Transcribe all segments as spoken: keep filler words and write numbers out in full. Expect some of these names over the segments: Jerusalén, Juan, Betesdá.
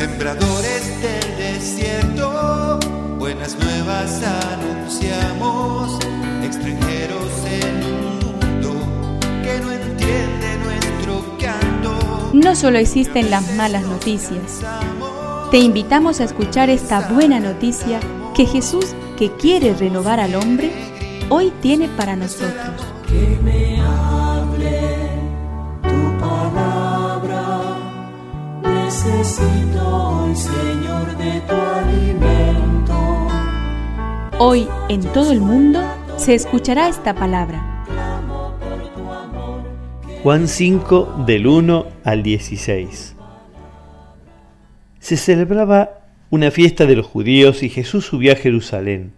Sembradores del desierto, buenas nuevas anunciamos, extranjeros en un mundo que no entiende nuestro canto. No solo existen las malas noticias. Te invitamos a escuchar esta buena noticia que Jesús, que quiere renovar al hombre, hoy tiene para nosotros. Que me hable tu palabra, necesito hoy, Señor, de tu alimento. Hoy, en todo el mundo, se escuchará esta palabra. Juan cinco, del uno al dieciséis. Se celebraba una fiesta de los judíos y Jesús subió a Jerusalén.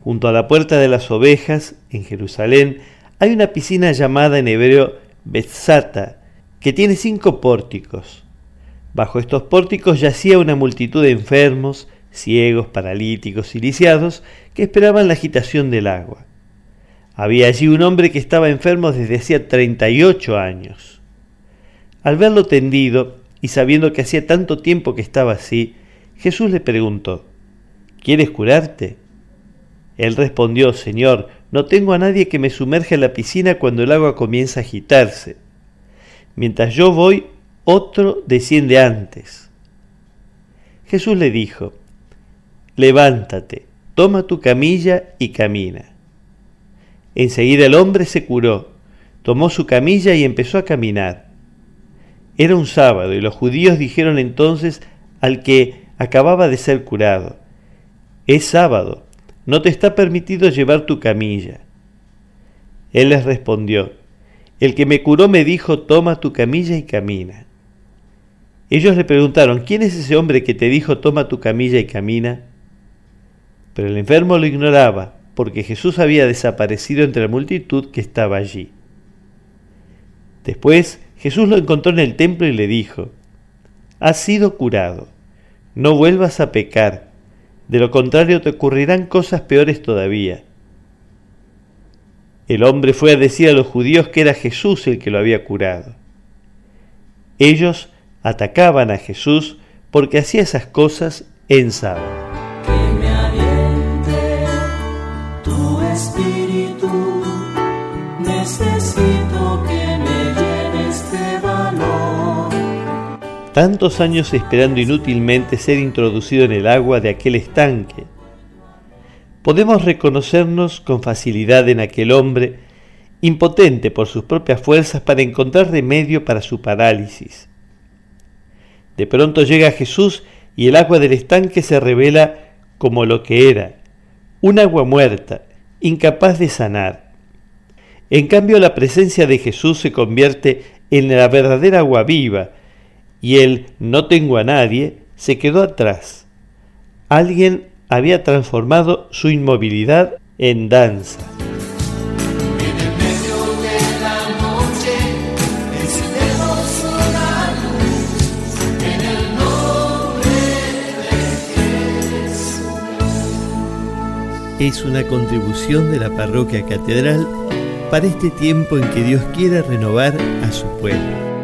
Junto a la puerta de las ovejas, en Jerusalén, hay una piscina llamada en hebreo Betesdá, que tiene cinco pórticos. Bajo estos pórticos yacía una multitud de enfermos, ciegos, paralíticos y lisiados, que esperaban la agitación del agua. Había allí un hombre que estaba enfermo desde hacía treinta y ocho años. Al verlo tendido, y sabiendo que hacía tanto tiempo que estaba así, Jesús le preguntó: ¿Quieres curarte? Él respondió: Señor, no tengo a nadie que me sumerja en la piscina cuando el agua comienza a agitarse. Mientras yo voy, otro desciende antes. Jesús le dijo: Levántate, toma tu camilla y camina. Enseguida el hombre se curó, tomó su camilla y empezó a caminar. Era un sábado y los judíos dijeron entonces al que acababa de ser curado: Es sábado, no te está permitido llevar tu camilla. Él les respondió: El que me curó me dijo, toma tu camilla y camina. Ellos le preguntaron: ¿Quién es ese hombre que te dijo, toma tu camilla y camina? Pero el enfermo lo ignoraba, porque Jesús había desaparecido entre la multitud que estaba allí. Después Jesús lo encontró en el templo y le dijo: Has sido curado, no vuelvas a pecar, de lo contrario te ocurrirán cosas peores todavía. El hombre fue a decir a los judíos que era Jesús el que lo había curado. Ellos atacaban a Jesús porque hacía esas cosas en sábado. Que me aliente tu espíritu, necesito que tantos años esperando inútilmente ser introducido en el agua de aquel estanque. Podemos reconocernos con facilidad en aquel hombre, impotente por sus propias fuerzas para encontrar remedio para su parálisis. De pronto llega Jesús y el agua del estanque se revela como lo que era, un agua muerta, incapaz de sanar. En cambio, la presencia de Jesús se convierte en la verdadera agua viva, y el no tengo a nadie se quedó atrás. Alguien había transformado su inmovilidad en danza. Es una contribución de la Parroquia Catedral para este tiempo en que Dios quiera renovar a su pueblo.